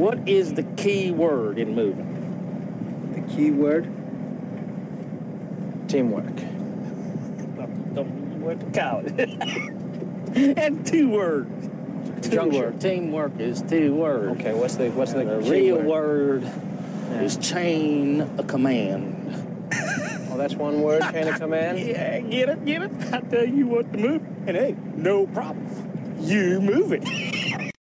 What is the key word in moving? The key word? Teamwork. Don't know what to call it. And two words. Juncture. Teamwork is two words. Okay, what's the real word? Is chain of command. Oh, that's one word, chain of command? Yeah, get it. I tell you what to move, and hey, no problem. You move it.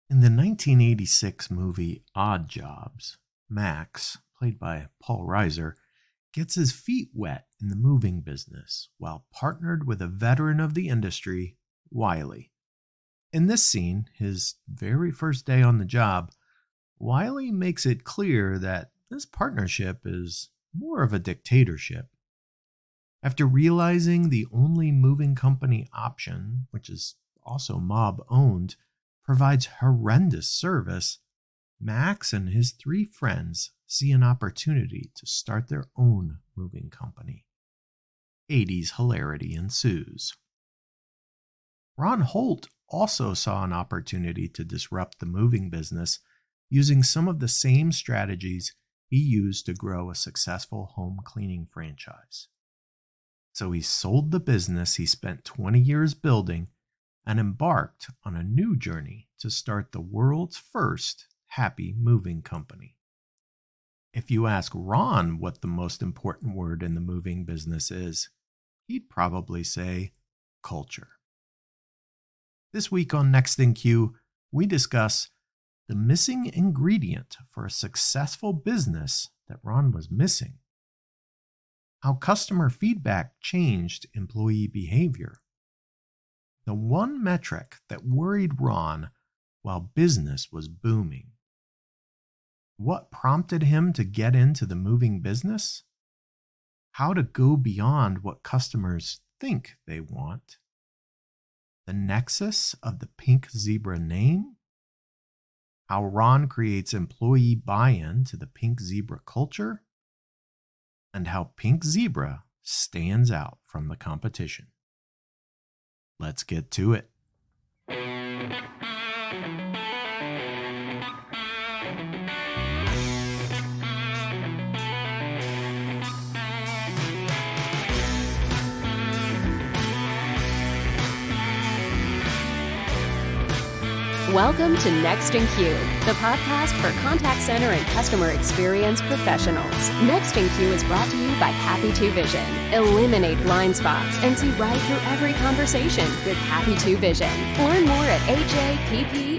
In the 1986 movie Odd Jobs, Max, played by Paul Reiser, gets his feet wet in the moving business while partnered with a veteran of the industry, Wylie. In this scene, his very first day on the job, Wylie makes it clear that this partnership is more of a dictatorship. After realizing the only moving company option, which is also mob-owned, provides horrendous service, Max and his three friends see an opportunity to start their own moving company. 80s hilarity ensues. Ron Holt also saw an opportunity to disrupt the moving business using some of the same strategies he used to grow a successful home cleaning franchise. So he sold the business he spent 20 years building and embarked on a new journey to start the world's first happy moving company. If you ask Ron what the most important word in the moving business is, he'd probably say culture. This week on Next in Queue, we discuss the missing ingredient for a successful business that Ron was missing, how customer feedback changed employee behavior, the one metric that worried Ron while business was booming, what prompted him to get into the moving business, how to go beyond what customers think they want, the nexus of the Pink Zebra name, how Ron creates employee buy-in to the Pink Zebra culture, and how Pink Zebra stands out from the competition. Let's get to it. Welcome to Next in Queue, the podcast for contact center and customer experience professionals. Next in Queue is brought to you by Happitu Vision. Eliminate blind spots and see right through every conversation with Happitu Vision. Learn more at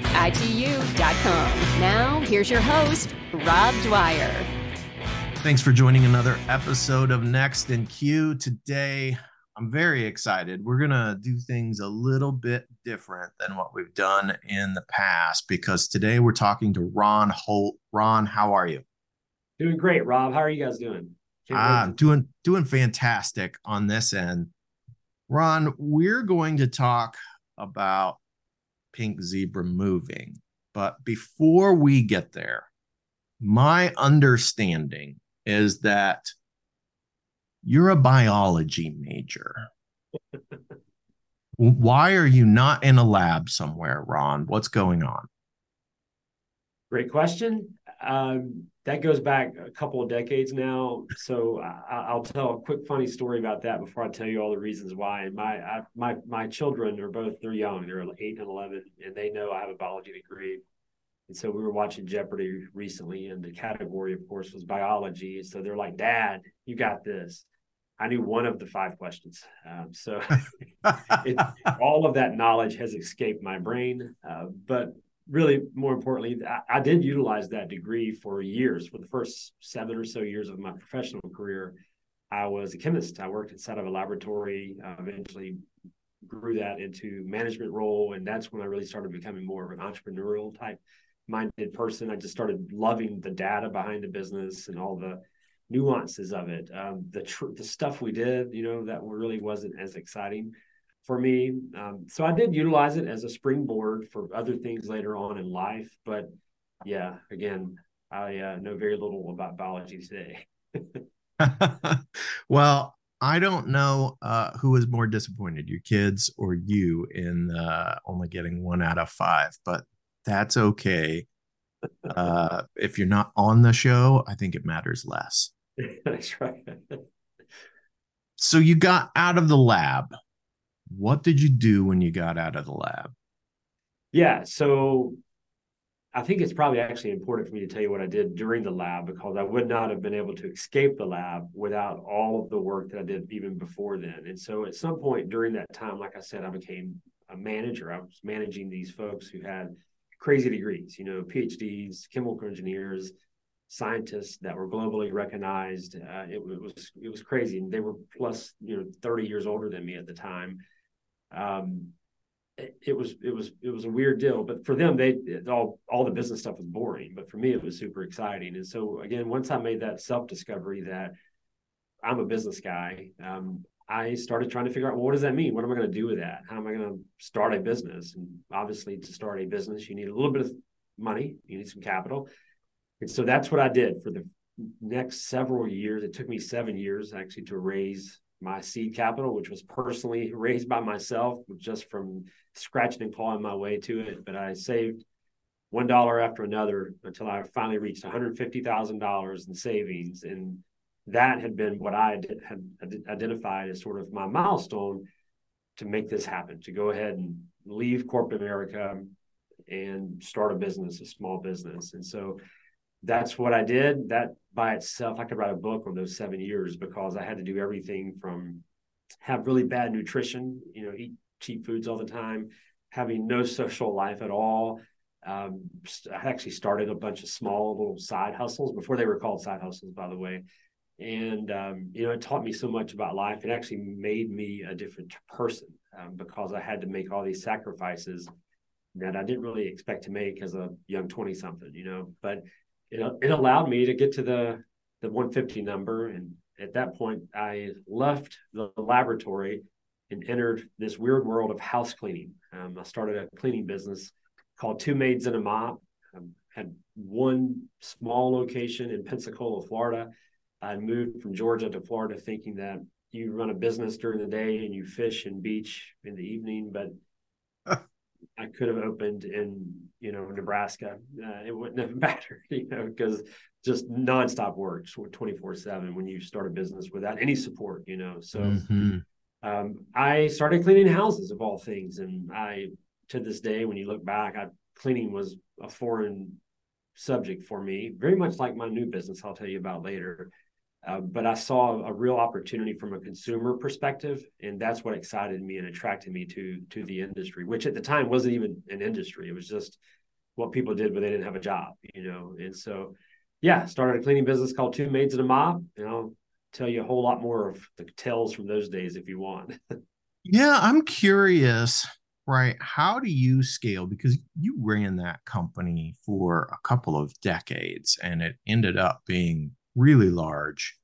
happpitu.com. Now, here's your host, Rob Dwyer. Thanks for joining another episode of Next in Queue. Today, I'm very excited. We're going to do things a little bit different than what we've done in the past, because today we're talking to Ron Holt. Ron, how are you? Doing great, Rob. How are you guys doing? Doing fantastic on this end. Ron, we're going to talk about Pink Zebra Moving. But before we get there, my understanding is that you're a biology major. Why are you not in a lab somewhere, Ron? What's going on? Great question. That goes back a couple of decades now. So I'll tell a quick funny story about that before I tell you all the reasons why. And my children are both, they're young. They're 8 and 11, and they know I have a biology degree. And so we were watching Jeopardy recently, and the category, of course, was biology. So they're like, Dad, you got this. I knew one of the 5 questions. So all of that knowledge has escaped my brain. But really, more importantly, I did utilize that degree for years. For the first 7 or so years of my professional career, I was a chemist. I worked inside of a laboratory, eventually grew that into management role. And that's when I really started becoming more of an entrepreneurial type minded person. I just started loving the data behind the business and all the nuances of it. The stuff we did, that really wasn't as exciting for me. So I did utilize it as a springboard for other things later on in life. But yeah, again, I know very little about biology today. Well, I don't know who is more disappointed, your kids or you, in only getting 1 out of 5, but that's okay. If you're not on the show, I think it matters less. That's right. So you got out of the lab. What did you do when you got out of the lab? Yeah, so I think it's probably actually important for me to tell you what I did during the lab, because I would not have been able to escape the lab without all of the work that I did even before then. And so at some point during that time, like I said, I became a manager. I was managing these folks who had crazy degrees, you know, PhDs, chemical engineers, scientists that were globally recognized. It was crazy. And they were plus, you know, 30 years older than me at the time. It was a weird deal, but for them, all the business stuff was boring, but for me, it was super exciting. And so again, once I made that self-discovery that I'm a business guy, I started trying to figure out, well, what does that mean? What am I going to do with that? How am I going to start a business? And obviously to start a business, you need a little bit of money, you need some capital. And so that's what I did for the next several years. It took me 7 years actually to raise my seed capital, which was personally raised by myself just from scratching and clawing my way to it. But I saved $1 after another until I finally reached $150,000 in savings. And that had been what I had identified as sort of my milestone to make this happen, to go ahead and leave corporate America and start a business, a small business. And so that's what I did. That by itself, I could write a book on those 7 years, because I had to do everything from have really bad nutrition, you know, eat cheap foods all the time, having no social life at all. I actually started a bunch of small little side hustles before they were called side hustles, by the way. And, you know, it taught me so much about life. It actually made me a different person because I had to make all these sacrifices that I didn't really expect to make as a young 20 something, you know, but it allowed me to get to the 150 number. And at that point, I left the laboratory and entered this weird world of house cleaning. I started a cleaning business called Two Maids and a Mop. I had one small location in Pensacola, Florida. I moved from Georgia to Florida thinking that you run a business during the day and you fish and beach in the evening, but I could have opened in, you know, Nebraska. It wouldn't have mattered, you know, because just nonstop works 24/7 when you start a business without any support, you know. So I started cleaning houses of all things. And I, to this day, when you look back, cleaning was a foreign subject for me, very much like my new business I'll tell you about later. But I saw a real opportunity from a consumer perspective, and that's what excited me and attracted me to the industry, which at the time wasn't even an industry. It was just what people did when they didn't have a job, you know. And so, yeah, started a cleaning business called Two Maids and a Mop, and I'll tell you a whole lot more of the tales from those days if you want. Yeah, I'm curious, right? How do you scale? Because you ran that company for a couple of decades, and it ended up being really large,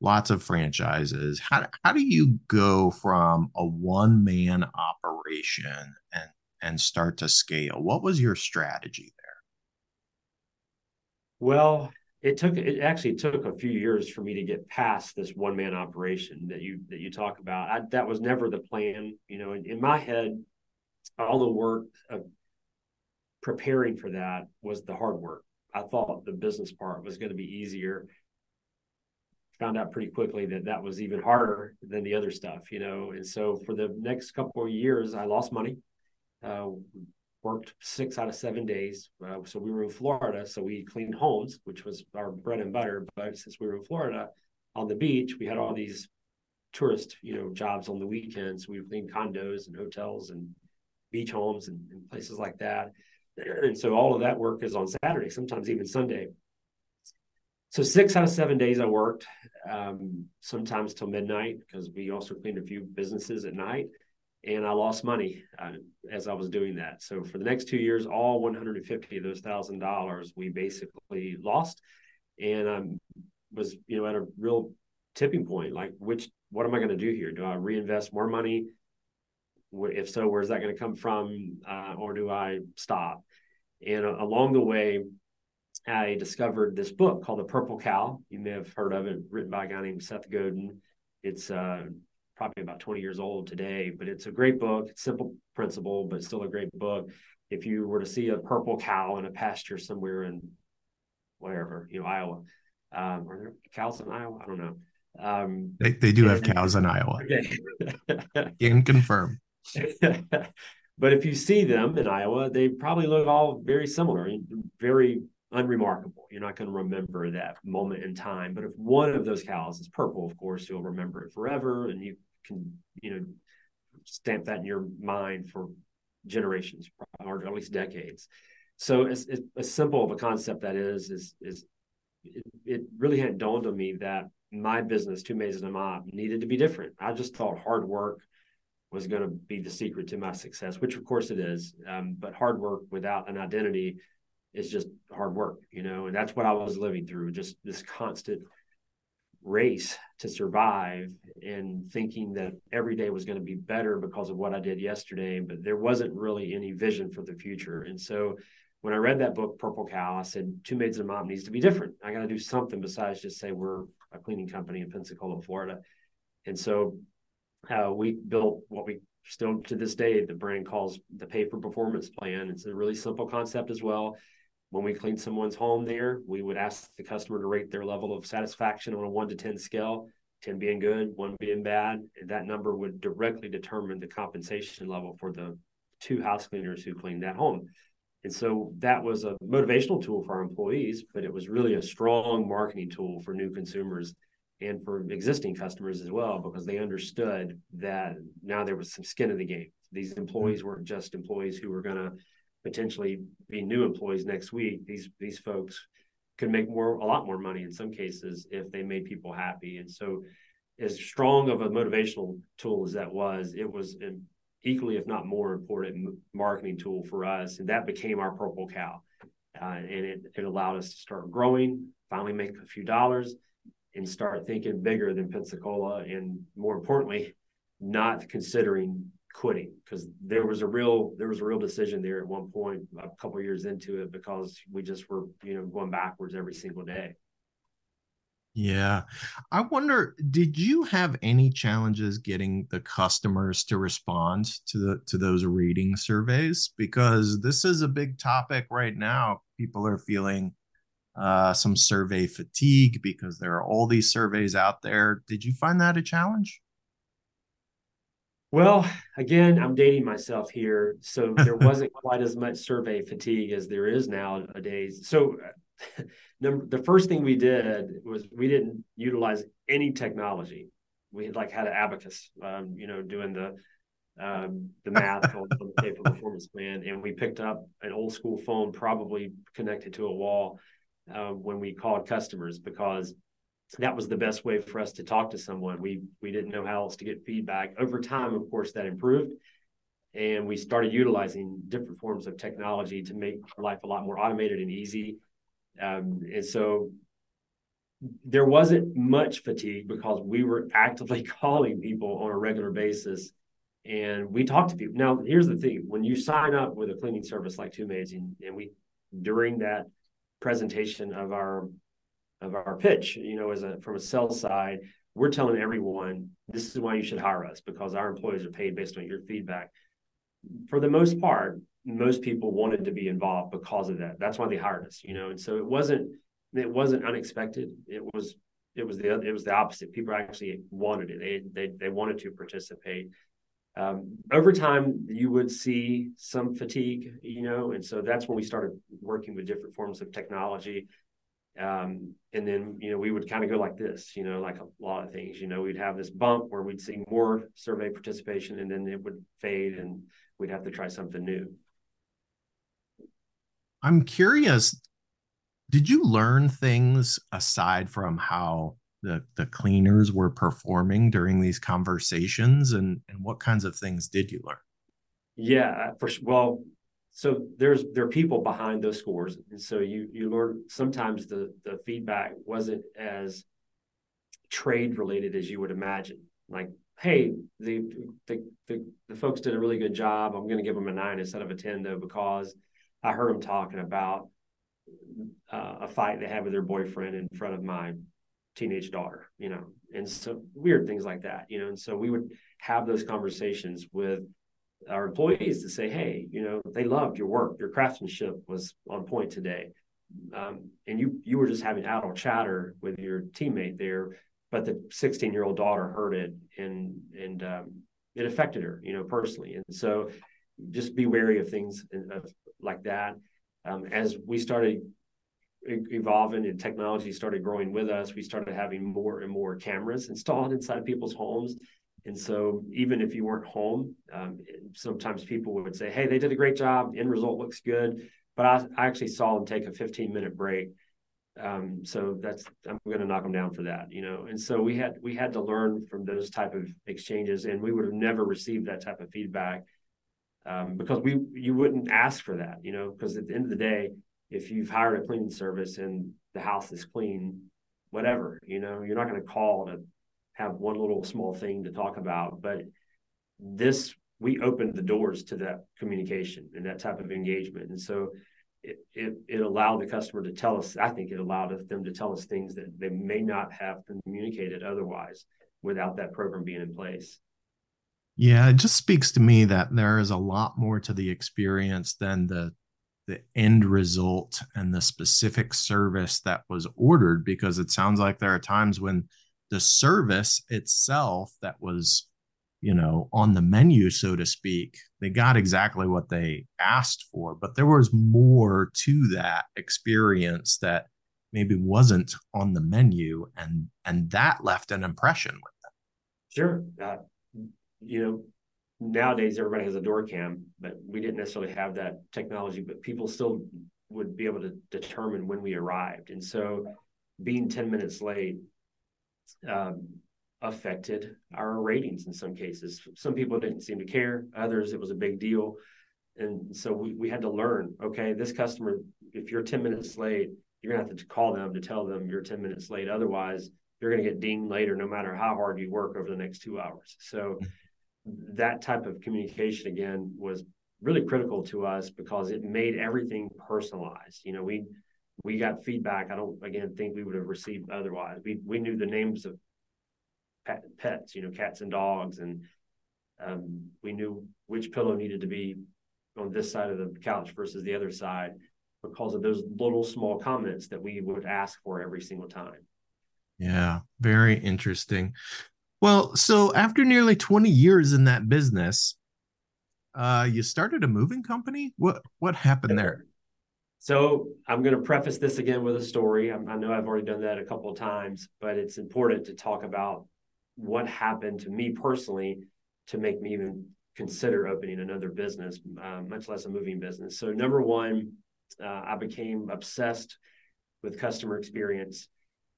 lots of franchises. How do you go from a one-man operation and start to scale? What was your strategy there? Well, it actually took a few years for me to get past this one-man operation that you talk about. That was never the plan. You know, in my head, all the work of preparing for that was the hard work. I thought the business part was going to be easier. Found out pretty quickly that was even harder than the other stuff, you know. And so for the next couple of years, I lost money, worked 6 out of 7 days. So we were in Florida, so we cleaned homes, which was our bread and butter. But since we were in Florida on the beach, we had all these tourist, you know, jobs on the weekends. We cleaned condos and hotels and beach homes and places like that. And so all of that work is on Saturday, sometimes even Sunday. So 6 out of 7 days I worked, sometimes till midnight, because we also cleaned a few businesses at night, and I lost money as I was doing that. So for the next 2 years, all 150 of those $1,000 we basically lost, and I was, you know, at a real tipping point. Like, what am I going to do here? Do I reinvest more money? If so, where's that going to come from? Or do I stop? And along the way, I discovered this book called The Purple Cow. You may have heard of it, written by a guy named Seth Godin. It's probably about 20 years old today, but it's a great book. It's simple principle, but still a great book. if you were to see a purple cow in a pasture somewhere in wherever, you know, Iowa, are there cows in Iowa? I don't know. They do have cows in Iowa. Okay. Can confirm. But if you see them in Iowa, they probably look all very similar, very unremarkable. You're not going to remember that moment in time. But if one of those cows is purple, of course, you'll remember it forever, and you can, you know, stamp that in your mind for generations, or at least decades. So it's as simple of a concept that it really hadn't dawned on me that my business, Two Maids and a Mop, needed to be different. I just thought hard work was going to be the secret to my success, which of course it is. But hard work without an identity is just hard work, you know, and that's what I was living through, just this constant race to survive and thinking that every day was going to be better because of what I did yesterday, but there wasn't really any vision for the future. And so when I read that book, Purple Cow, I said, Two Maids and a Mop needs to be different. I got to do something besides just say we're a cleaning company in Pensacola, Florida. And so we built what we still to this day, the brand calls the Pay for Performance Plan. It's a really simple concept as well. When we cleaned someone's home there, we would ask the customer to rate their level of satisfaction on a 1 to 10 scale, 10 being good, 1 being bad. And that number would directly determine the compensation level for the 2 house cleaners who cleaned that home. And so that was a motivational tool for our employees, but it was really a strong marketing tool for new consumers and for existing customers as well, because they understood that now there was some skin in the game. These employees weren't just employees who were going to potentially be new employees next week. These folks could make a lot more money in some cases if they made people happy. And so as strong of a motivational tool as that was, it was an equally, if not more important, marketing tool for us. And that became our Purple Cow. And it allowed us to start growing, finally make a few dollars, and start thinking bigger than Pensacola. And more importantly, not considering quitting, because there was a real decision there at one point a couple of years into it, because we just were, you know, going backwards every single day. Yeah. I wonder, did you have any challenges getting the customers to respond to those rating surveys? Because this is a big topic right now. People are feeling some survey fatigue because there are all these surveys out there. Did you find that a challenge? Well, again, I'm dating myself here. So there wasn't quite as much survey fatigue as there is nowadays. So the first thing we did was we didn't utilize any technology. We had an abacus, doing the math on the Pay for Performance Plan. And we picked up an old school phone, probably connected to a wall, when we called customers, because that was the best way for us to talk to someone. We didn't know how else to get feedback. Over time, of course, that improved. And we started utilizing different forms of technology to make life a lot more automated and easy. And so there wasn't much fatigue because we were actively calling people on a regular basis, and we talked to people. Now, here's the thing. When you sign up with a cleaning service like Two Maids, and we, during that presentation of our pitch, you know, from a sales side, we're telling everyone, this is why you should hire us, because our employees are paid based on your feedback. For the most part, most people wanted to be involved because of that. That's why they hired us, you know. And so it wasn't unexpected. It was the opposite. People actually wanted it. They wanted to participate. Over time, you would see some fatigue, you know, and so that's when we started working with different forms of technology. And then, you know, we would kind of go like this, you know, like a lot of things, you know, we'd have this bump where we'd see more survey participation, and then it would fade and we'd have to try something new. I'm curious, did you learn things aside from how the cleaners were performing during these conversations, and what kinds of things did you learn? Yeah, so there are people behind those scores. And so you learn sometimes the feedback wasn't as trade related as you would imagine. Like, hey, the folks did a really good job. I'm going to give them a 9 instead of a 10, though, because I heard them talking about a fight they had with their boyfriend in front of my teenage daughter, you know, and so weird things like that, you know. And so we would have those conversations with our employees to say, hey, you know, they loved your work. Your craftsmanship was on point today. And you were just having idle chatter with your teammate there, but the 16-year-old daughter heard it, and it affected her, you know, personally. And so just be wary of things like that. As we started evolving and technology started growing with us, we started having more and more cameras installed inside people's homes. And so even if you weren't home, sometimes people would say, hey, they did a great job. End result looks good. But I actually saw them take a 15-minute break. So I'm going to knock them down for that, you know? And so we had to learn from those type of exchanges, and we would have never received that type of feedback because you wouldn't ask for that, you know, because at the end of the day, if you've hired a cleaning service and the house is clean, whatever, you know, you're not going to call to have one little small thing to talk about. But we opened the doors to that communication and that type of engagement. And so it allowed the customer to tell us, I think it allowed them to tell us things that they may not have communicated otherwise without that program being in place. Yeah, it just speaks to me that there is a lot more to the experience than the end result and the specific service that was ordered, because it sounds like there are times when the service itself that was, you know, on the menu, so to speak, they got exactly what they asked for, but there was more to that experience that maybe wasn't on the menu, and that left an impression with them. Sure. You know, nowadays everybody has a door cam, but we didn't necessarily have that technology, but people still would be able to determine when we arrived. And so being 10 minutes late affected our ratings in some cases. Some people didn't seem to care. Others, it was a big deal. And so we had to learn, okay, this customer, if you're 10 minutes late, you're going to have to call them to tell them you're 10 minutes late. Otherwise, you're going to get dinged later, no matter how hard you work over the next 2 hours. So that type of communication, again, was really critical to us because it made everything personalized. You know, we got feedback I don't, again, think we would have received otherwise. We knew the names of pets, you know, cats and dogs, and we knew which pillow needed to be on this side of the couch versus the other side because of those little small comments that we would ask for every single time. Yeah, very interesting. Well, so after nearly 20 years in that business, you started a moving company. What happened there? So I'm going to preface this again with a story. I know I've already done that a couple of times, but it's important to talk about what happened to me personally to make me even consider opening another business, much less a moving business. So number one, I became obsessed with customer experience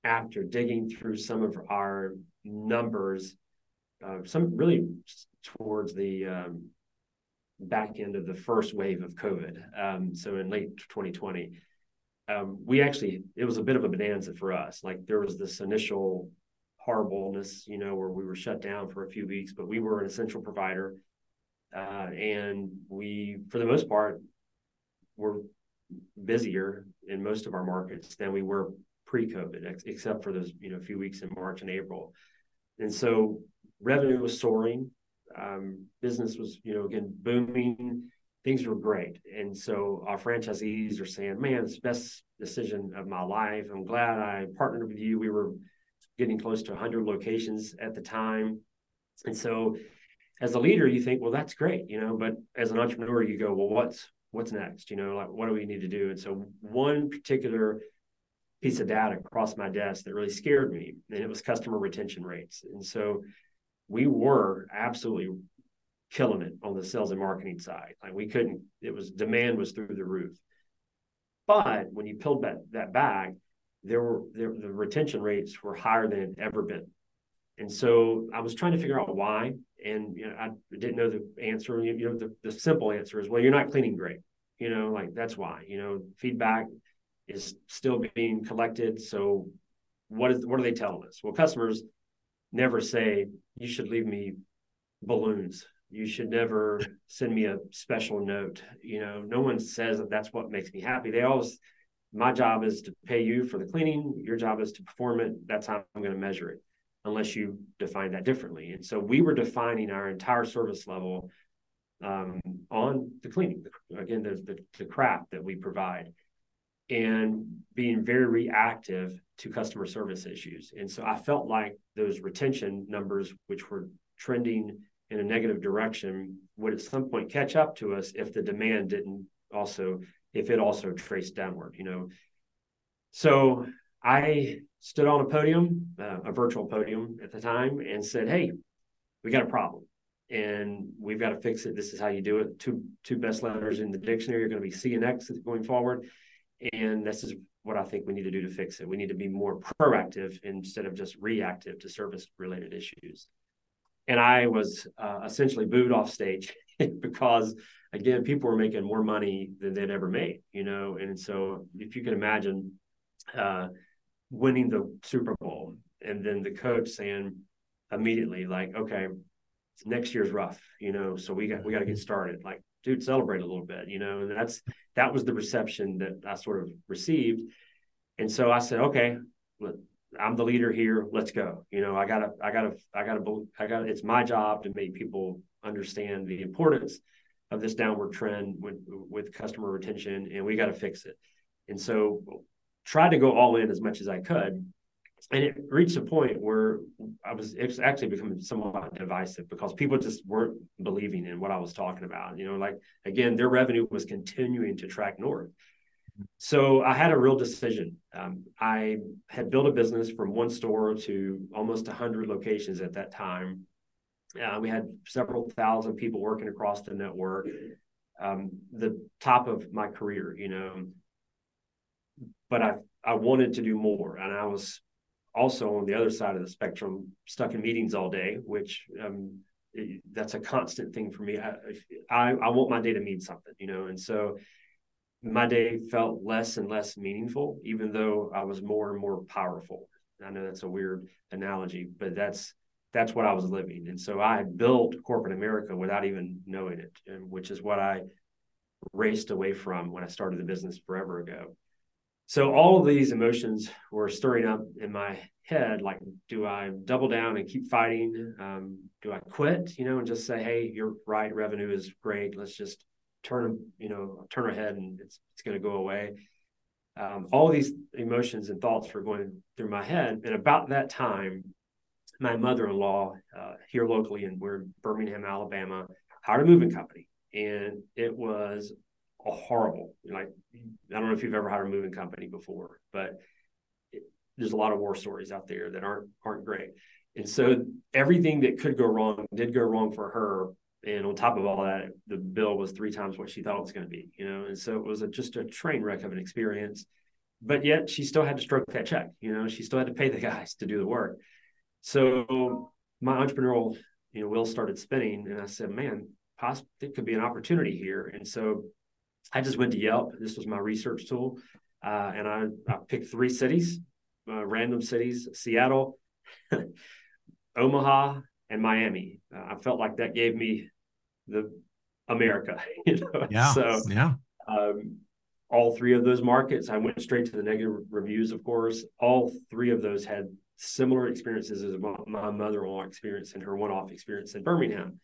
after digging through some of our numbers, some really towards the back end of the first wave of COVID. So in late 2020, it was a bit of a bonanza for us. Like there was this initial horribleness, you know, where we were shut down for a few weeks, but we were an essential provider. And we, for the most part, were busier in most of our markets than we were pre-COVID, except for those, you know, few weeks in March and April. And so revenue was soaring. Business was, you know, again, booming. Things were great. And so our franchisees are saying, man, it's the best decision of my life. I'm glad I partnered with you. We were getting close to 100 locations at the time. And so as a leader, you think, well, that's great, you know, but as an entrepreneur, you go, well, what's next? You know, like, what do we need to do? And so one particular piece of data across my desk that really scared me, and it was customer retention rates. And so we were absolutely killing it on the sales and marketing side. Like we couldn't, it was, demand was through the roof. But when you peeled that back, the retention rates were higher than it had ever been. And so I was trying to figure out why. And, you know, I didn't know the answer. You know, the simple answer is, well, you're not cleaning great. You know, like that's why, you know, feedback is still being collected. So what are they telling us? Well, customers never say, you should leave me balloons. You should never send me a special note. You know, no one says that that's what makes me happy. They always, my job is to pay you for the cleaning. Your job is to perform it. That's how I'm going to measure it, unless you define that differently. And so we were defining our entire service level on the cleaning, again, the crap that we provide, and being very reactive to customer service issues. And so I felt like those retention numbers, which were trending in a negative direction, would at some point catch up to us if the demand didn't also, if it also traced downward, you know. So I stood on a podium, a virtual podium at the time, and said, hey, we got a problem and we've got to fix it. This is how you do it. Two best letters in the dictionary are going to be C and X going forward. And this is what I think we need to do to fix it. We need to be more proactive instead of just reactive to service-related issues. And I was essentially booed off stage because, again, people were making more money than they'd ever made, you know. And so if you can imagine winning the Super Bowl and then the coach saying immediately, like, okay, next year's rough, you know, so we got to get started. Like, dude, celebrate a little bit, you know. And that was the reception that I sort of received. And so I said, okay, look, I'm the leader here. Let's go. You know, I gotta, it's my job to make people understand the importance of this downward trend with customer retention, and we got to fix it. And so tried to go all in as much as I could. And it reached a point where I was actually becoming somewhat divisive because people just weren't believing in what I was talking about. You know, like, again, their revenue was continuing to track north. So I had a real decision. I had built a business from one store to almost 100 locations at that time. We had several thousand people working across the network, the top of my career, you know. But I wanted to do more. And I was also on the other side of the spectrum, stuck in meetings all day, which that's a constant thing for me. I want my day to mean something, you know. And so my day felt less and less meaningful, even though I was more and more powerful. I know that's a weird analogy, but that's what I was living. And so I had built corporate America without even knowing it, which is what I raced away from when I started the business forever ago. So all of these emotions were stirring up in my head, like, do I double down and keep fighting? Do I quit, you know, and just say, hey, you're right, revenue is great. Let's just turn our head and it's going to go away. All these emotions and thoughts were going through my head. And about that time, my mother-in-law here locally, and we're in Birmingham, Alabama, hired a moving company. And it was horrible. Like, I don't know if you've ever hired a moving company before, but there's a lot of war stories out there that aren't great. And so everything that could go wrong did go wrong for her. And on top of all that, the bill was 3 times what she thought it was going to be, you know. And so it was just a train wreck of an experience. But yet she still had to stroke that check, you know. She still had to pay the guys to do the work. So my entrepreneurial, you know, wheel started spinning, and I said, man, it could be an opportunity here. And so I just went to Yelp. This was my research tool. And I picked 3 cities, random cities, Seattle, Omaha, and Miami. I felt like that gave me the America, you know. Yeah, so yeah. All 3 of those markets, I went straight to the negative reviews, of course. All 3 of those had similar experiences as my mother-in-law experience and her one-off experience in Birmingham.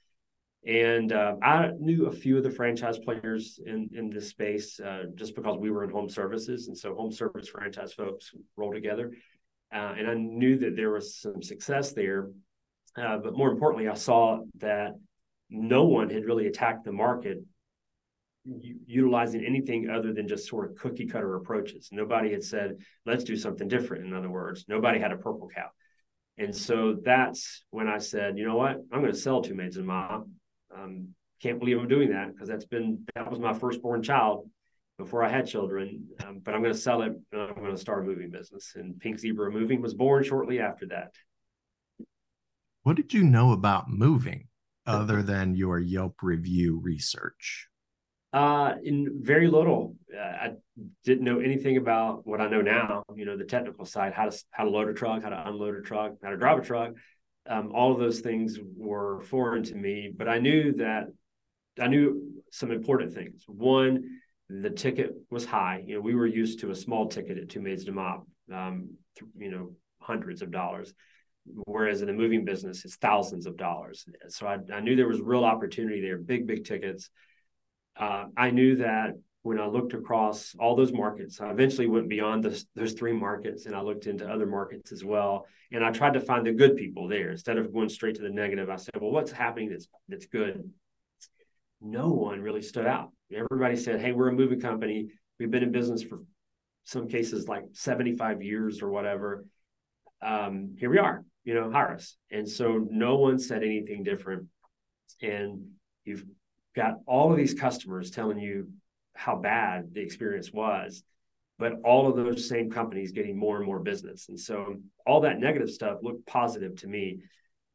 And I knew a few of the franchise players in this space just because we were in home services. And so home service franchise folks roll together. And I knew that there was some success there. But more importantly, I saw that no one had really attacked the market utilizing anything other than just sort of cookie cutter approaches. Nobody had said, let's do something different. In other words, nobody had a purple cow. And so that's when I said, you know what, I'm going to sell Two Maids and a Mop. Can't believe I'm doing that because that was my firstborn child before I had children. But I'm going to sell it. And I'm going to start a moving business. And Pink Zebra Moving was born shortly after that. What did you know about moving other than your Yelp review research? In very little. I didn't know anything about what I know now, you know, the technical side, how to load a truck, how to unload a truck, how to drive a truck. All of those things were foreign to me, but I knew some important things. One, the ticket was high. You know, we were used to a small ticket at Two Maids and a Mop, you know, hundreds of dollars. Whereas in the moving business, it's thousands of dollars. So I knew there was real opportunity there, big tickets. I knew that when I looked across all those markets, I eventually went beyond those three markets, and I looked into other markets as well. And I tried to find the good people there. Instead of going straight to the negative, I said, well, what's happening that's good? No one really stood out. Everybody said, hey, we're a moving company. We've been in business for some cases like 75 years or whatever. Here we are, hire us. And so no one said anything different. And you've got all of these customers telling you how bad the experience was, but all of those same companies getting more and more business. And so all that negative stuff looked positive to me.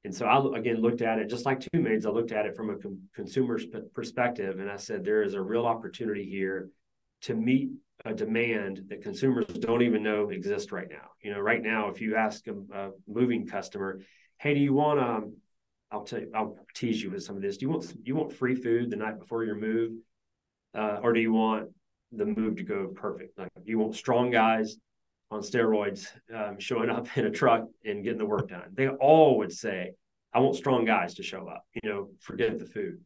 And so I, again, looked at it just like Two Maids. I looked at it from a consumer's perspective. And I said, there is a real opportunity here to meet a demand that consumers don't even know exists right now. Right now, if you ask a moving customer, hey, do you want, I'll tease you with some of this. Do you want free food the night before your move? Or do you want the move to go perfect? Like, you want strong guys on steroids showing up in a truck and getting the work done? They all would say, I want strong guys to show up, forget the food.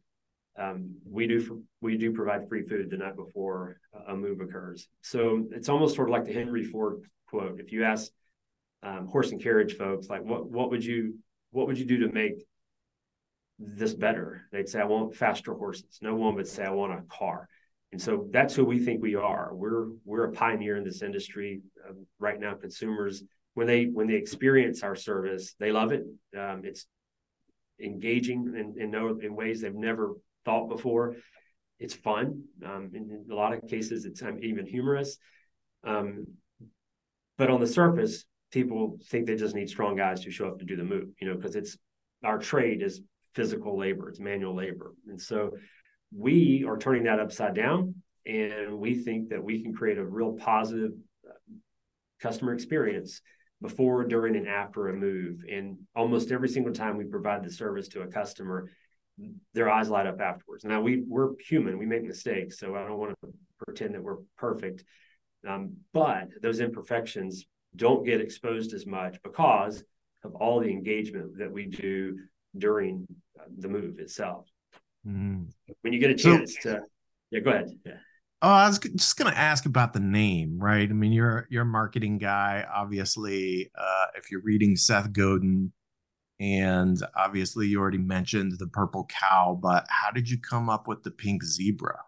We do provide free food the night before a move occurs. So it's almost sort of like the Henry Ford quote. If you ask horse and carriage folks, like, what would you do to make this better? They'd say, I want faster horses. No one would say, I want a car. And so that's who we think we are. We're a pioneer in this industry. Right now, consumers, when they experience our service, they love it. It's engaging in ways they've never thought before. It's fun. In a lot of cases, it's even humorous. But on the surface, people think they just need strong guys who show up to do the move, because it's our trade is physical labor, it's manual labor. And so we are turning that upside down, and we think that we can create a real positive customer experience before, during, and after a move. And almost every single time we provide the service to a customer, their eyes light up afterwards. Now, we're human, we make mistakes, so I don't want to pretend that we're perfect. But those imperfections don't get exposed as much because of all the engagement that we do during the move itself. When you get a chance to, yeah, go ahead. Yeah. Oh, I was just going to ask about the name, right? I mean, you're a marketing guy, obviously. If you're reading Seth Godin, and obviously you already mentioned the Purple Cow, but how did you come up with the Pink Zebra?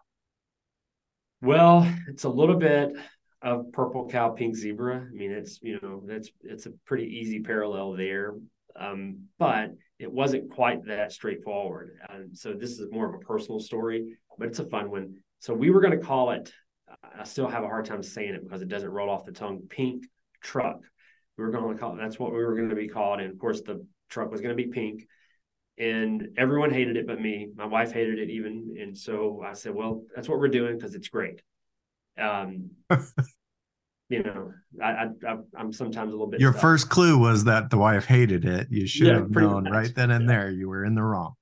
Well, it's a little bit of Purple Cow, Pink Zebra. I mean, it's, it's a pretty easy parallel there. But it wasn't quite that straightforward. So this is more of a personal story, but it's a fun one. So we were going to call it, I still have a hard time saying it because it doesn't roll off the tongue, Pink Truck. We were going to call it, that's what we were going to be called. And of course the truck was going to be pink, and everyone hated it but me. My wife hated it even. And so I said, well, that's what we're doing because it's great. I'm sometimes a little bit. Your stuck. First clue was that the wife hated it. You should have known much. Right then and there you were in the wrong.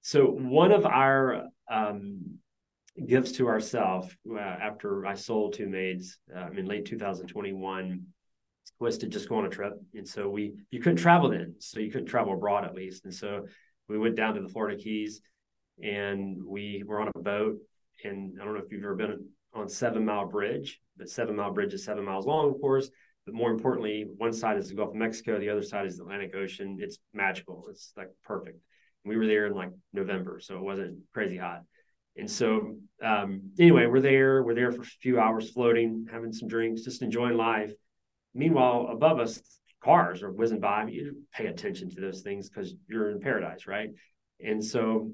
So one of our gifts to ourselves after I sold Two Maids in late 2021 was to just go on a trip. And so you couldn't travel then. So you couldn't travel abroad at least. And so we went down to the Florida Keys, and we were on a boat. And I don't know if you've ever been on 7 Mile Bridge, but 7 Mile Bridge is 7 miles long, of course. But more importantly, one side is the Gulf of Mexico, the other side is the Atlantic Ocean. It's magical. It's like perfect. And we were there in like November, so it wasn't crazy hot. And so anyway, we're there for a few hours floating, having some drinks, just enjoying life. Meanwhile, above us, cars are whizzing by. You pay attention to those things because you're in paradise, right? And so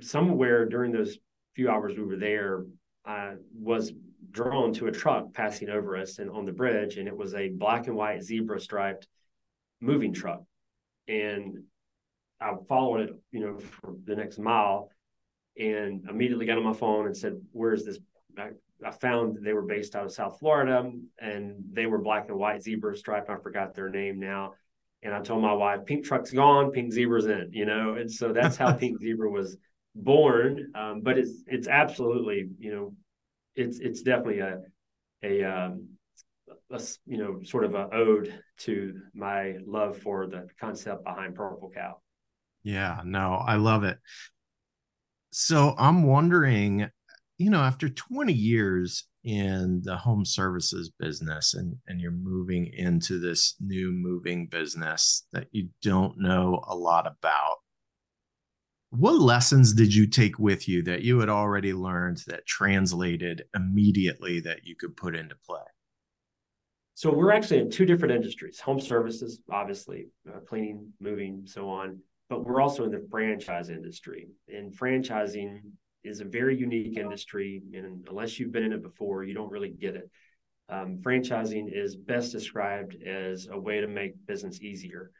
somewhere during those few hours we were there, I was drawn to a truck passing over us and on the bridge, and it was a black and white zebra striped moving truck. And I followed it, for the next mile, and immediately got on my phone and said, where's this? I found they were based out of South Florida, and they were black and white zebra striped. I forgot their name now. And I told my wife, Pink Truck's gone, Pink Zebra's in, And so that's how Pink Zebra was born. But it's absolutely, it's definitely a sort of an ode to my love for the concept behind Purple Cow. Yeah, no, I love it. So I'm wondering, you know, after 20 years in the home services business, and you're moving into this new moving business that you don't know a lot about, what lessons did you take with you that you had already learned that translated immediately that you could put into play? So we're actually in two different industries: home services, obviously, cleaning, moving, so on. But we're also in the franchise industry, and franchising is a very unique industry. And unless you've been in it before, you don't really get it. Franchising is best described as a way to make business easier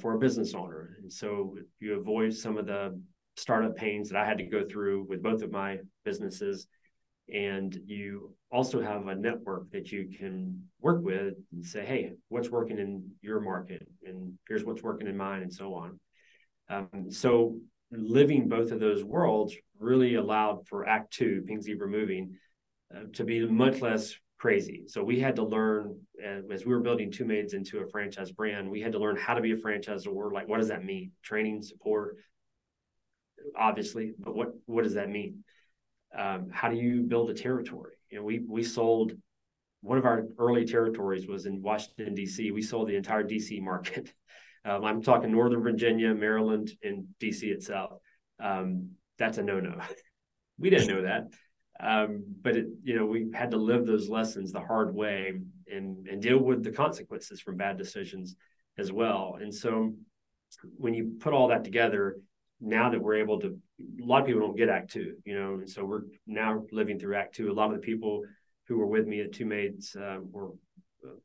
for a business owner. And so you avoid some of the startup pains that I had to go through with both of my businesses. And you also have a network that you can work with and say, hey, what's working in your market? And here's what's working in mine, and so on. So living both of those worlds really allowed for Act Two, Pink Zebra Moving, to be much less crazy. So we had to learn, as we were building Two Maids into a franchise brand, we had to learn how to be a franchisor. Like, what does that mean? Training, support, obviously, but what does that mean? How do you build a territory? You know, we sold, one of our early territories was in Washington, D.C. We sold the entire D.C. market. I'm talking Northern Virginia, Maryland, and D.C. itself. That's a no-no. We didn't know that. But, we had to live those lessons the hard way and deal with the consequences from bad decisions as well. And so when you put all that together, now that we're able to, a lot of people don't get Act Two, and so we're now living through Act Two. A lot of the people who were with me at Two Maids were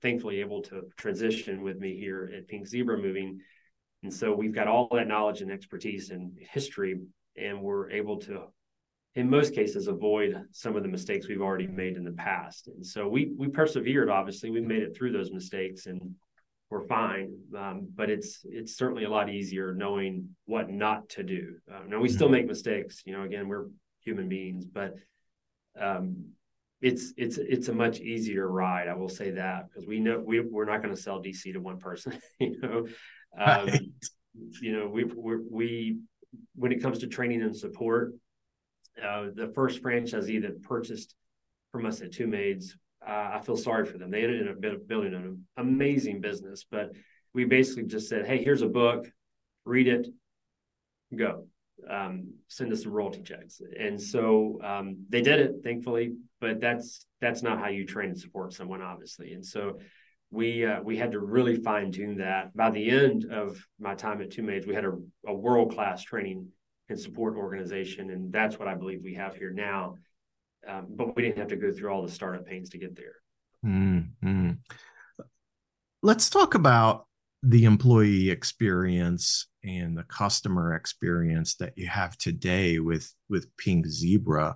thankfully able to transition with me here at Pink Zebra Moving. And so we've got all that knowledge and expertise and history, and we're able to, in most cases, avoid some of the mistakes we've already made in the past. And so we persevered, obviously. We made it through those mistakes, and we're fine, but it's certainly a lot easier knowing what not to do. Now, we still make mistakes. Again, we're human beings, but it's a much easier ride. I will say that, because we know we're not going to sell DC to one person. Right. We when it comes to training and support, the first franchisee that purchased from us at Two Maids, I feel sorry for them. They ended up building an amazing business, but we basically just said, hey, here's a book, read it, go. Send us some royalty checks. And so they did it, thankfully, but that's not how you train and support someone, obviously. And so we had to really fine tune that. By the end of my time at Two Maids, we had a world-class training and support organization, and that's what I believe we have here now. But we didn't have to go through all the startup pains to get there. Mm-hmm. Let's talk about the employee experience and the customer experience that you have today with Pink Zebra.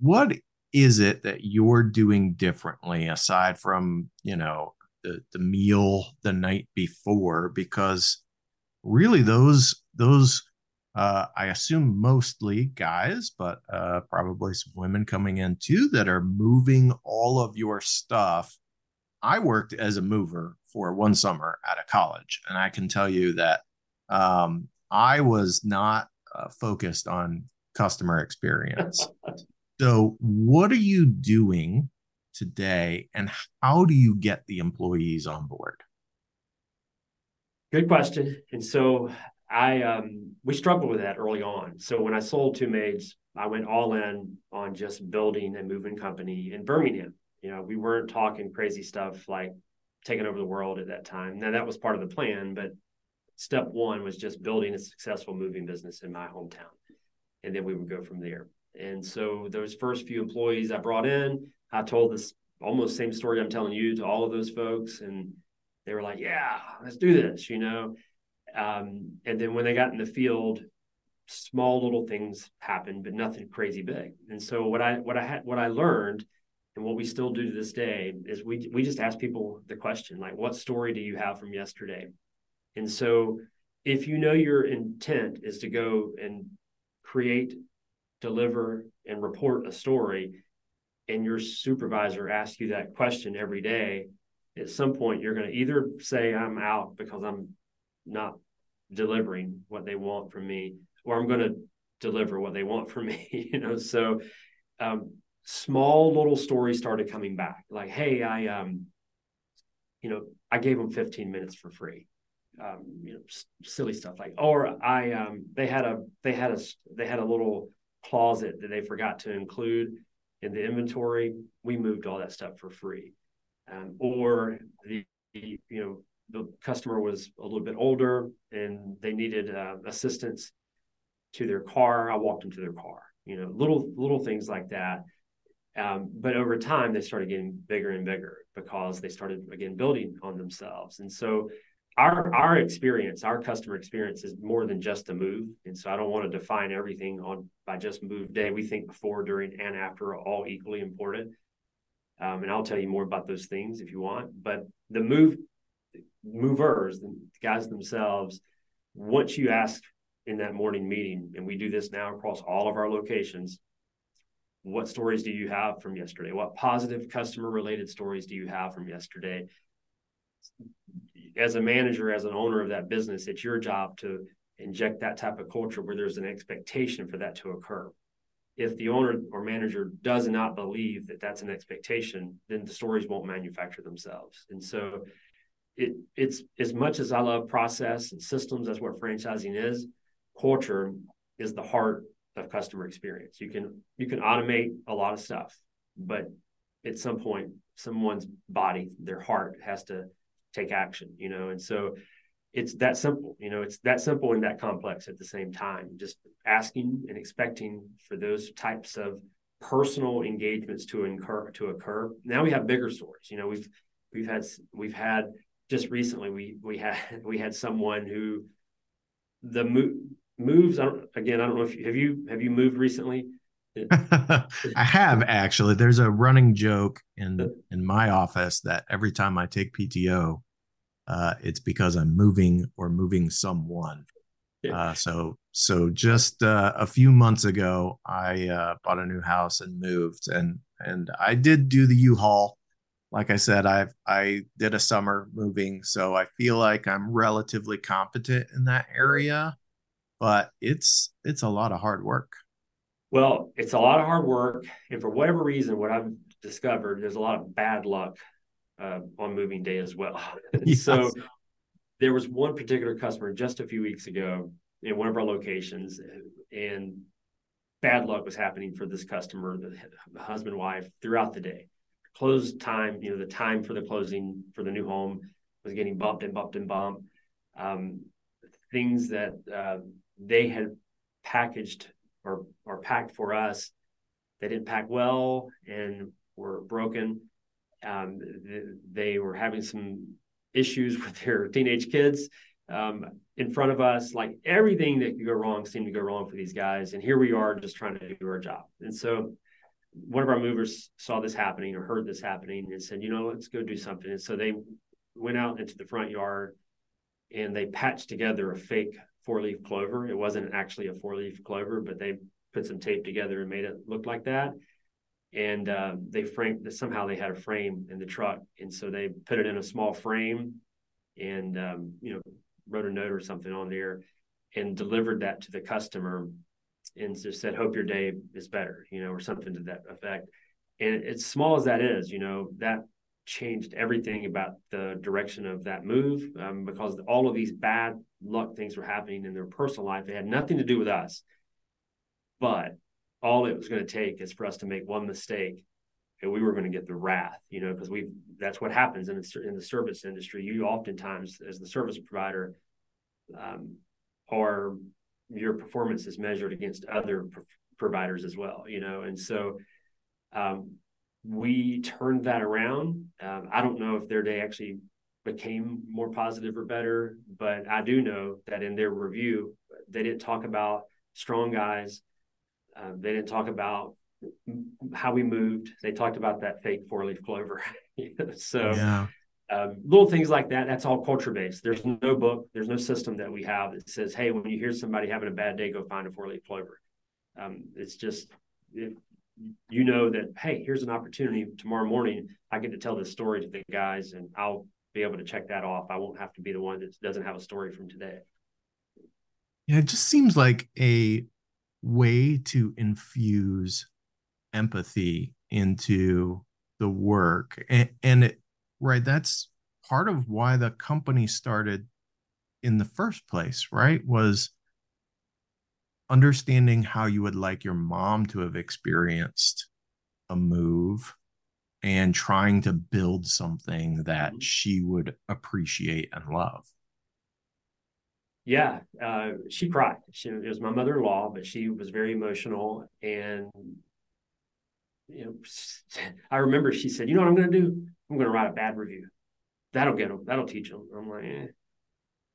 What is it that you're doing differently, aside from, the meal the night before? Because really those I assume mostly guys, but probably some women coming in too, that are moving all of your stuff. I worked as a mover for one summer out of college, and I can tell you that I was not focused on customer experience. So what are you doing today, and how do you get the employees on board? Good question. And so we struggled with that early on. So when I sold Two Maids, I went all in on just building a moving company in Birmingham. We weren't talking crazy stuff like taking over the world at that time. Now, that was part of the plan, but step one was just building a successful moving business in my hometown. And then we would go from there. And so those first few employees I brought in, I told this almost same story I'm telling you to all of those folks. And they were like, yeah, let's do this, And then when they got in the field, small little things happened, but nothing crazy big. And so what I learned, and what we still do to this day, is we just ask people the question, like, what story do you have from yesterday? And so if your intent is to go and create, deliver, and report a story, and your supervisor asks you that question every day, at some point you're going to either say I'm out because I'm not delivering what they want from me, or I'm going to deliver what they want from me, you know? So small little stories started coming back. Like, hey, I gave them 15 minutes for free. Silly stuff like, or they had a little closet that they forgot to include in the inventory. We moved all that stuff for free. The customer was a little bit older and they needed assistance to their car. I walked them to their car, little things like that. But over time they started getting bigger and bigger because they started again building on themselves. And so our experience, our customer experience is more than just a move. And so I don't want to define everything by just move day. We think before, during, and after are all equally important. And I'll tell you more about those things if you want, but the movers, the guys themselves, once you ask in that morning meeting, and we do this now across all of our locations, what stories do you have from yesterday? What positive customer related stories do you have from yesterday? As a manager, as an owner of that business, it's your job to inject that type of culture where there's an expectation for that to occur. If the owner or manager does not believe that that's an expectation, then the stories won't manufacture themselves. And so it's as much as I love process and systems, that's what franchising is. Culture is the heart of customer experience. You can automate a lot of stuff, but at some point, someone's body, their heart has to take action, and so it's that simple, it's that simple and that complex at the same time, just asking and expecting for those types of personal engagements to occur. Now we have bigger stories, we've had just recently, we had someone who the moves. I don't know if have you moved recently? I have actually. There's a running joke in my office that every time I take PTO, it's because I'm moving or moving someone. Yeah. So just a few months ago, I bought a new house and moved, and I did do the U-Haul. Like I said, I did a summer moving, so I feel like I'm relatively competent in that area, but it's a lot of hard work. Well, it's a lot of hard work, and for whatever reason, what I've discovered, there's a lot of bad luck on moving day as well. Yes. So there was one particular customer just a few weeks ago in one of our locations, and bad luck was happening for this customer, the husband, wife, throughout the day. Close time, the time for the closing for the new home was getting bumped. Things that they had packaged or packed for us, they didn't pack well and were broken. They were having some issues with their teenage kids in front of us. Like everything that could go wrong seemed to go wrong for these guys. And here we are just trying to do our job. And so one of our movers saw this happening or heard this happening and said, let's go do something. And so they went out into the front yard and they patched together a fake 4-leaf clover. It wasn't actually a 4-leaf clover, but they put some tape together and made it look like that. And they framed, somehow they had a frame in the truck. And so they put it in a small frame and, wrote a note or something on there and delivered that to the customer and just said, hope your day is better, or something to that effect. And as small as that is, that changed everything about the direction of that move because all of these bad luck things were happening in their personal life. They had nothing to do with us, but all it was going to take is for us to make one mistake and we were going to get the wrath, because that's what happens in the service industry. You oftentimes as the service provider are your performance is measured against other providers as well, and so we turned that around. I don't know if their day actually became more positive or better, but I do know that in their review, they didn't talk about strong guys. They didn't talk about how we moved. They talked about that fake 4-leaf clover. So yeah. Little things like that, that's all culture-based. There's no book, there's no system that we have that says, hey, when you hear somebody having a bad day, go find a 4-leaf clover. It's just you know that, hey, here's an opportunity tomorrow morning. I get to tell this story to the guys and I'll be able to check that off. I won't have to be the one that doesn't have a story from today. Yeah, it just seems like a way to infuse empathy into the work. And it, right, that's part of why the company started in the first place, right, was understanding how you would like your mom to have experienced a move and trying to build something that she would appreciate and love. Yeah, she cried. It was my mother-in-law, but she was very emotional. And you know, I remember she said, you know what I'm going to do? I'm going to write a bad review. That'll get them. That'll teach them. I'm like,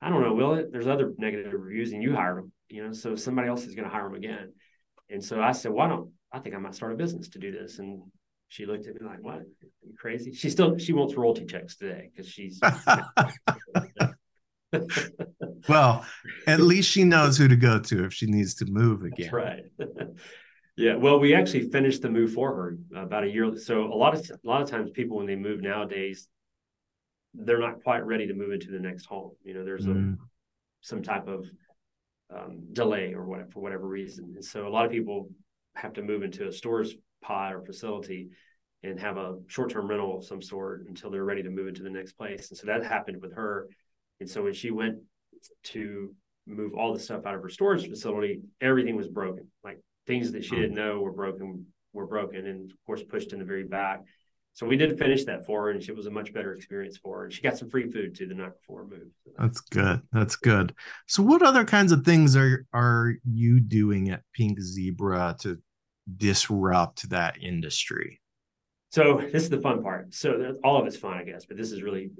I don't know, will it? There's other negative reviews and you hired them, you know, so somebody else is going to hire them again. And so I said, why don't, I think I might start a business to do this. And she looked at me like, what? Are you crazy? She wants royalty checks today because she's. Well, at least she knows who to go to if she needs to move again. That's right. Yeah. Well, we actually finished the move for her about a year. So a lot of times people, when they move nowadays, they're not quite ready to move into the next home. You know, there's some type of delay or whatever, for whatever reason. And so a lot of people have to move into a storage pod or facility and have a short-term rental of some sort until they're ready to move into the next place. And so that happened with her. And so when she went to move all the stuff out of her storage facility, everything was broken. Like things that she didn't know were broken and of course pushed in the very back. So we did finish that for her, and it was a much better experience for her. And she got some free food too the night before her move. So that's good. That's good. So what other kinds of things are you doing at Pink Zebra to disrupt that industry? So this is the fun part. So all of it's fun, I guess, but this is really,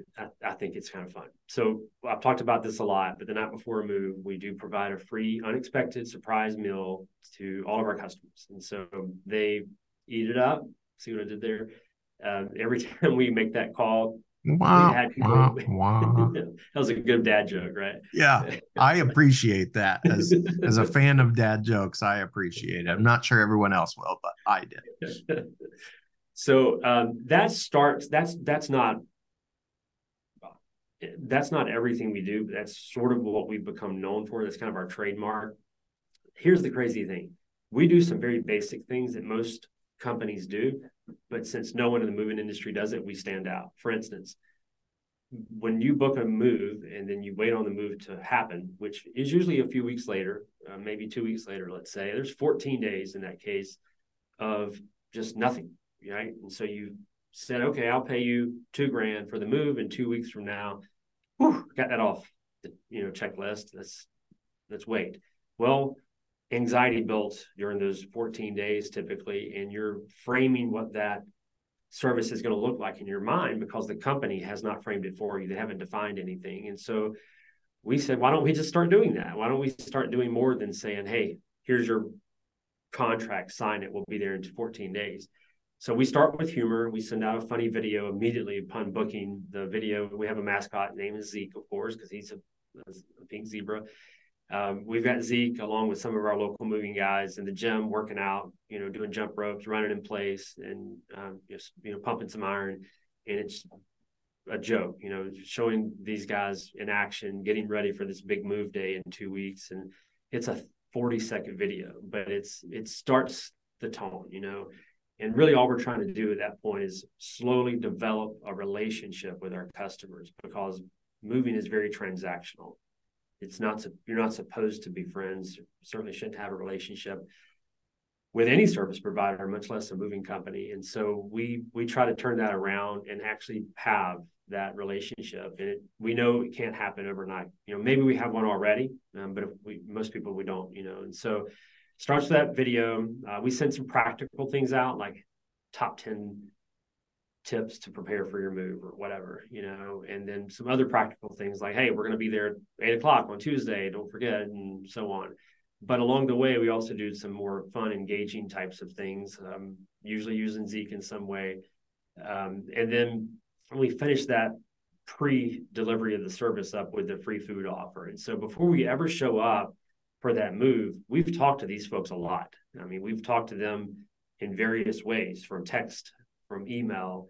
I think it's kind of fun. So I've talked about this a lot, but the night before a move, we do provide a free, unexpected surprise meal to all of our customers. And so they eat it up. See what I did there? Every time we make that call, wow, wow. That was a good dad joke, right? Yeah, I appreciate that. As a fan of dad jokes, I appreciate it. I'm not sure everyone else will, but I did. So that's not everything we do, but that's sort of what we've become known for. That's kind of our trademark. Here's the crazy thing. We do some very basic things that most companies do, but since no one in the moving industry does it, we stand out. For instance, when you book a move and then you wait on the move to happen, which is usually a few weeks later, maybe 2 weeks later, let's say, there's 14 days in that case of just nothing, right? And so you said, okay, I'll pay you $2,000 for the move, and 2 weeks from now, got that off the checklist. Let's wait. Well, anxiety built during those 14 days typically, and you're framing what that service is going to look like in your mind because the company has not framed it for you. They haven't defined anything. And so we said, why don't we just start doing that? Why don't we start doing more than saying, hey, here's your contract, sign it, we'll be there in 14 days. So we start with humor. We send out a funny video immediately upon booking the video. We have a mascot named Zeke, of course, because he's a pink zebra. We've got Zeke along with some of our local moving guys in the gym working out, doing jump ropes, running in place, and just pumping some iron. And it's a joke, showing these guys in action, getting ready for this big move day in 2 weeks. And it's a 40-second video, but it starts the tone, And really all we're trying to do at that point is slowly develop a relationship with our customers because moving is very transactional. You're not supposed to be friends. You certainly shouldn't have a relationship with any service provider, much less a moving company. And so we try to turn that around and actually have that relationship. And we know it can't happen overnight. Maybe we have one already, but most people, we don't, And so starts with that video. We send some practical things out, like top 10 tips to prepare for your move or whatever, and then some other practical things like, hey, we're going to be there at 8:00 on Tuesday, don't forget, and so on. But along the way, we also do some more fun, engaging types of things, usually using Zeke in some way. And then we finish that pre-delivery of the service up with the free food offer. And so before we ever show up for that move, we've talked to these folks a lot. I mean, we've talked to them in various ways, from text, from email,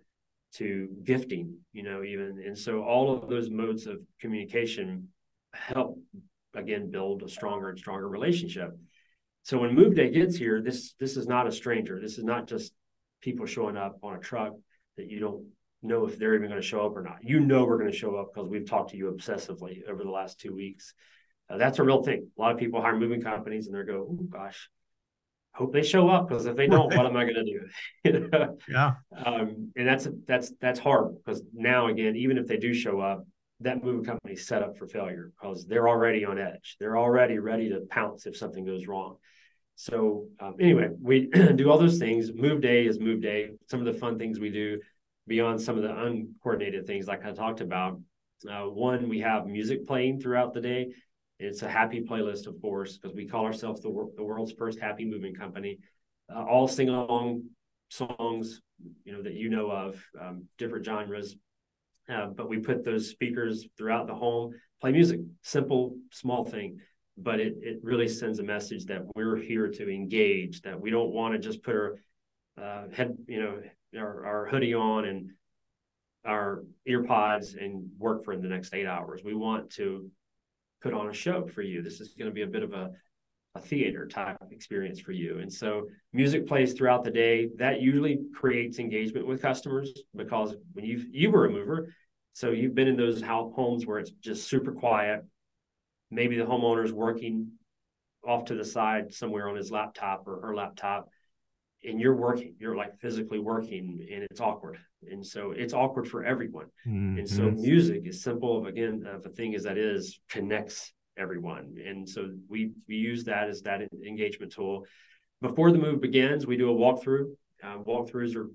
to gifting, you know, even. And so all of those modes of communication help, again, build a stronger and stronger relationship. So when Move Day gets here, this is not a stranger. This is not just people showing up on a truck that you don't know if they're even going to show up or not. You know we're going to show up because we've talked to you obsessively over the last 2 weeks. That's a real thing. A lot of people hire moving companies and they go, oh, gosh, hope they show up, because if they don't, what am I going to do? You know? Yeah. And that's horrible, because now, again, even if they do show up, that moving company is set up for failure because they're already on edge. They're already ready to pounce if something goes wrong. So anyway, we do all those things. Move Day is Move Day. Some of the fun things we do beyond some of the uncoordinated things like I talked about. One, we have music playing throughout the day. It's a happy playlist, of course, because we call ourselves the world's first happy moving company. All sing-along songs, you know, that you know of, different genres. But we put those speakers throughout the home, play music, simple, small thing. But it really sends a message that we're here to engage, that we don't want to just put our head, you know, our hoodie on and our ear pods and work for the next 8 hours. We want to put on a show for you. This is going to be a bit of a theater type experience for you. And so music plays throughout the day. That usually creates engagement with customers, because when you were a mover, so you've been in those homes where it's just super quiet. Maybe the homeowner's working off to the side somewhere on his laptop or her laptop, and you're working, you're like physically working, and it's awkward. And so it's awkward for everyone. Mm-hmm. And so music is simple, again, the thing is that is connects everyone. And so we use that as that engagement tool. Before the move begins, we do a walkthrough. Walkthroughs are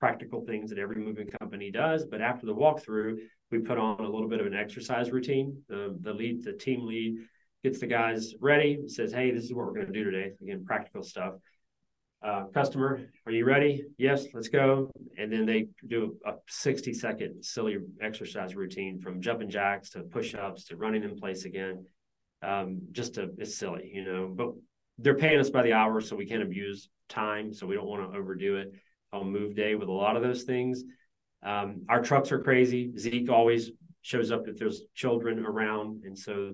practical things that every moving company does. But after the walkthrough, we put on a little bit of an exercise routine. The team lead gets the guys ready and says, hey, this is what we're going to do today. Again, practical stuff. Customer, are you ready? Yes, let's go. And then they do a 60-second silly exercise routine, from jumping jacks to push-ups to running in place again. It's silly, you know, but they're paying us by the hour, so we can't abuse time. So we don't want to overdo it on Move Day with a lot of those things. Our trucks are crazy. Zeke always shows up if there's children around. And so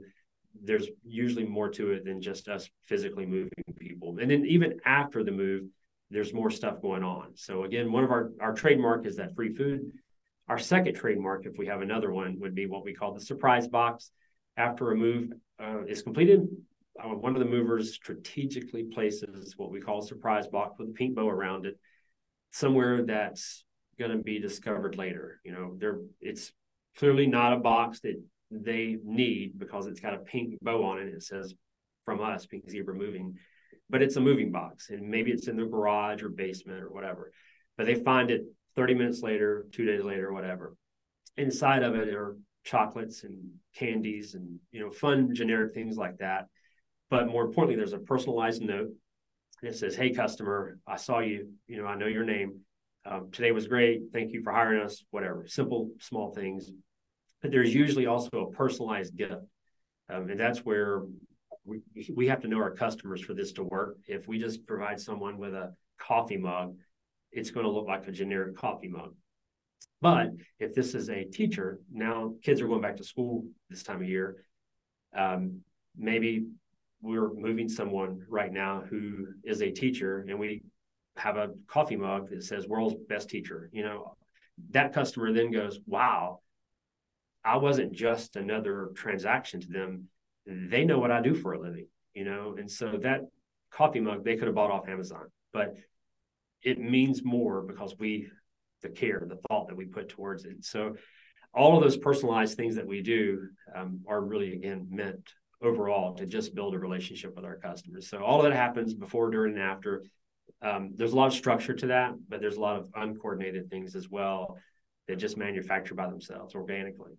there's usually more to it than just us physically moving people. And then even after the move, there's more stuff going on. So again, one of our trademark is that free food. Our second trademark, if we have another one, would be what we call the surprise box. After a move is completed, one of the movers strategically places what we call a surprise box with a pink bow around it, somewhere that's going to be discovered later. You know, it's clearly not a box that they need, because it's got a pink bow on it. It says from us, Pink Zebra Moving, but it's a moving box, and maybe it's in their garage or basement or whatever, but they find it 30 minutes later, 2 days later, whatever. Inside of it are chocolates and candies and, you know, fun, generic things like that. But more importantly, there's a personalized note that says, hey customer, I saw you, you know, I know your name. Today was great. Thank you for hiring us, whatever, simple, small things. But there's usually also a personalized gift. And that's where we have to know our customers for this to work. If we just provide someone with a coffee mug, it's going to look like a generic coffee mug. But if this is a teacher, now kids are going back to school this time of year. Maybe we're moving someone right now who is a teacher, and we have a coffee mug that says world's best teacher. You know, that customer then goes, wow, I wasn't just another transaction to them. They know what I do for a living, you know? And so that coffee mug, they could have bought off Amazon, but it means more because the care, the thought that we put towards it. So all of those personalized things that we do are really, again, meant overall to just build a relationship with our customers. So all of that happens before, during, and after. There's a lot of structure to that, but there's a lot of uncoordinated things as well that just manufacture by themselves organically.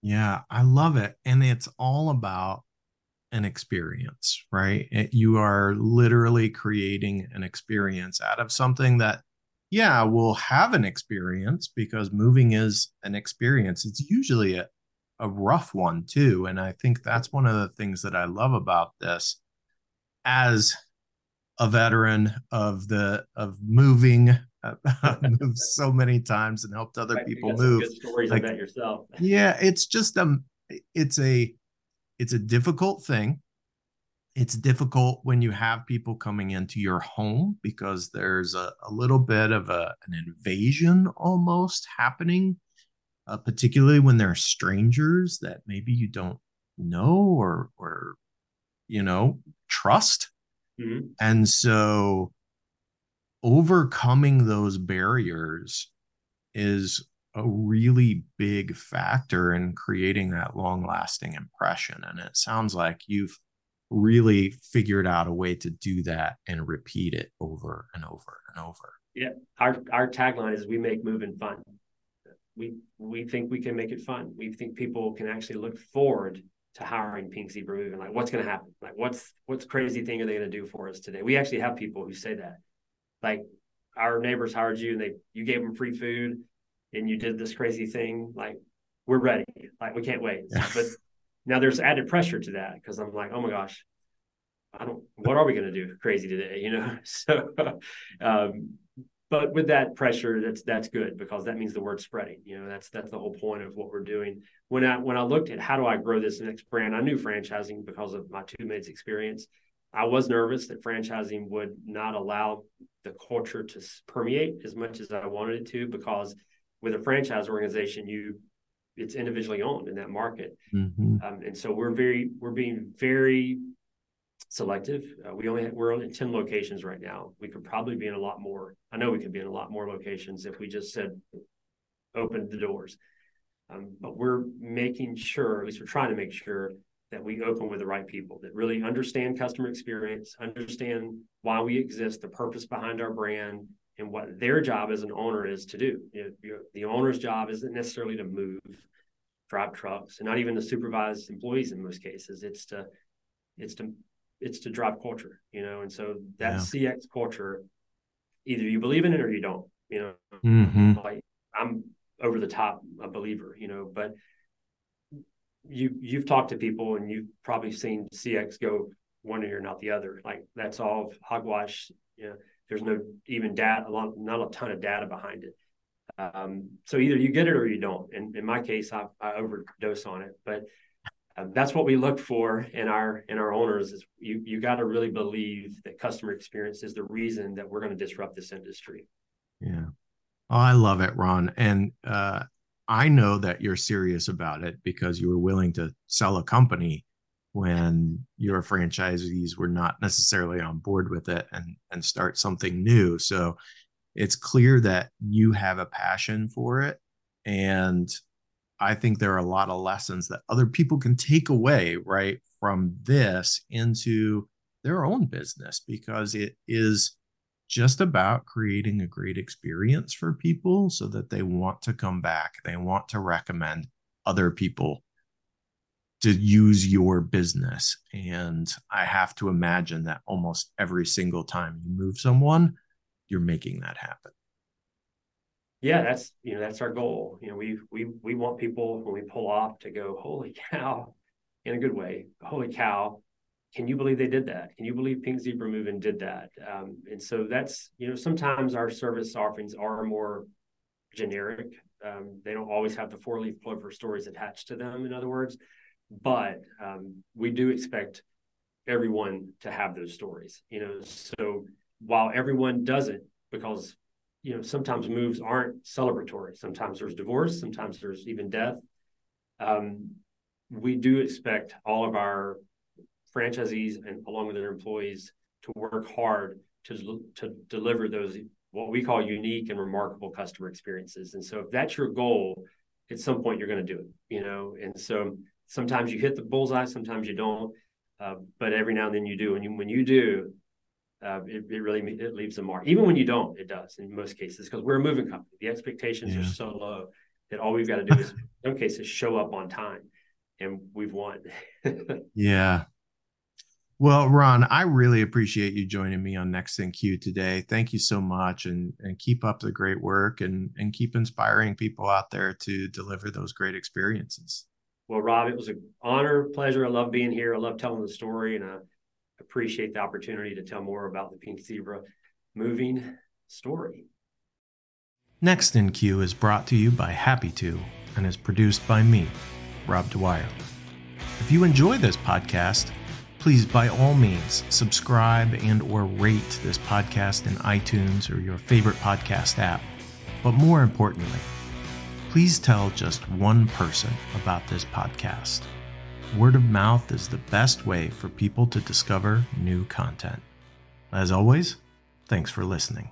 Yeah, I love it. And it's all about an experience, right? You are literally creating an experience out of something that, yeah, will have an experience, because moving is an experience. It's usually a rough one too. And I think that's one of the things that I love about this. As a veteran of moving. Moved so many times and helped other people move. Good stories about yourself. Yeah, it's just it's a difficult thing. It's difficult when you have people coming into your home, because there's a little bit of an invasion almost happening, particularly when there are strangers that maybe you don't know or you know, trust. Mm-hmm. And so overcoming those barriers is a really big factor in creating that long-lasting impression. And it sounds like you've really figured out a way to do that and repeat it over and over and over. Yeah. Our tagline is, we make moving fun. We think we can make it fun. We think people can actually look forward to hiring Pink Zebra Moving. Like, what's going to happen? Like, what's crazy thing are they going to do for us today? We actually have people who say that. Like, our neighbors hired you and you gave them free food and you did this crazy thing. Like, we're ready. Like, we can't wait. Yeah. But now there's added pressure to that, because I'm like, oh my gosh, what are we going to do crazy today? You know? So, but with that pressure, that's good, because that means the word's spreading. You know, that's the whole point of what we're doing. When I looked at how do I grow this next brand, I knew franchising because of my Two Maids experience. I was nervous that franchising would not allow the culture to permeate as much as I wanted it to, because with a franchise organization, it's individually owned in that market. Mm-hmm. And so we're being very selective. We're only in 10 locations right now. We could probably be in a lot more. I know we could be in a lot more locations if we just said, open the doors. But we're making sure, at least we're trying to make sure, that we open with the right people that really understand customer experience, understand why we exist, the purpose behind our brand, and what their job as an owner is to do. You know, the owner's job isn't necessarily to move, drive trucks, and not even to supervise employees in most cases. It's to drive culture, you know. And so that CX culture, either you believe in it or you don't. You know, mm-hmm. Like, I'm over the top a believer, you know, but you've talked to people and you've probably seen CX go one ear, not the other. Like, that's all hogwash. You know, there's no even data, not a ton of data behind it. So either you get it or you don't. And in my case, I overdose on it, but that's what we look for in our owners is you got to really believe that customer experience is the reason that we're going to disrupt this industry. Yeah. Oh, I love it, Ron. And, I know that you're serious about it because you were willing to sell a company when your franchisees were not necessarily on board with it and start something new. So it's clear that you have a passion for it. And I think there are a lot of lessons that other people can take away, right, from this into their own business, because it is just about creating a great experience for people so that they want to come back. They want to recommend other people to use your business. And I have to imagine that almost every single time you move someone, you're making that happen. Yeah, that's our goal. You know, we want people when we pull off to go, holy cow, in a good way, holy cow, can you believe they did that? Can you believe Pink Zebra Moving did that? And so that's, you know, sometimes our service offerings are more generic. They don't always have the four-leaf clover stories attached to them, in other words. But we do expect everyone to have those stories, you know. So while everyone doesn't, because, you know, sometimes moves aren't celebratory. Sometimes there's divorce. Sometimes there's even death. We do expect all of our franchisees and along with their employees to work hard to deliver those, what we call unique and remarkable customer experiences. And so if that's your goal, at some point you're going to do it, you know? And so sometimes you hit the bullseye, sometimes you don't, but every now and then you do. And when you do, it really leaves a mark. Even when you don't, it does in most cases, because we're a moving company. The expectations are so low that all we've got to do is, in some cases, show up on time, and we've won. Yeah. Well, Ron, I really appreciate you joining me on Next in Queue today. Thank you so much, and keep up the great work and keep inspiring people out there to deliver those great experiences. Well, Rob, it was an honor, pleasure. I love being here. I love telling the story, and appreciate the opportunity to tell more about the Pink Zebra Moving story. Next in Queue is brought to you by Happitu and is produced by me, Rob Dwyer. If you enjoy this podcast, please by all means subscribe and or rate this podcast in iTunes or your favorite podcast app. But more importantly, please tell just one person about this podcast. Word of mouth is the best way for people to discover new content. As always, thanks for listening.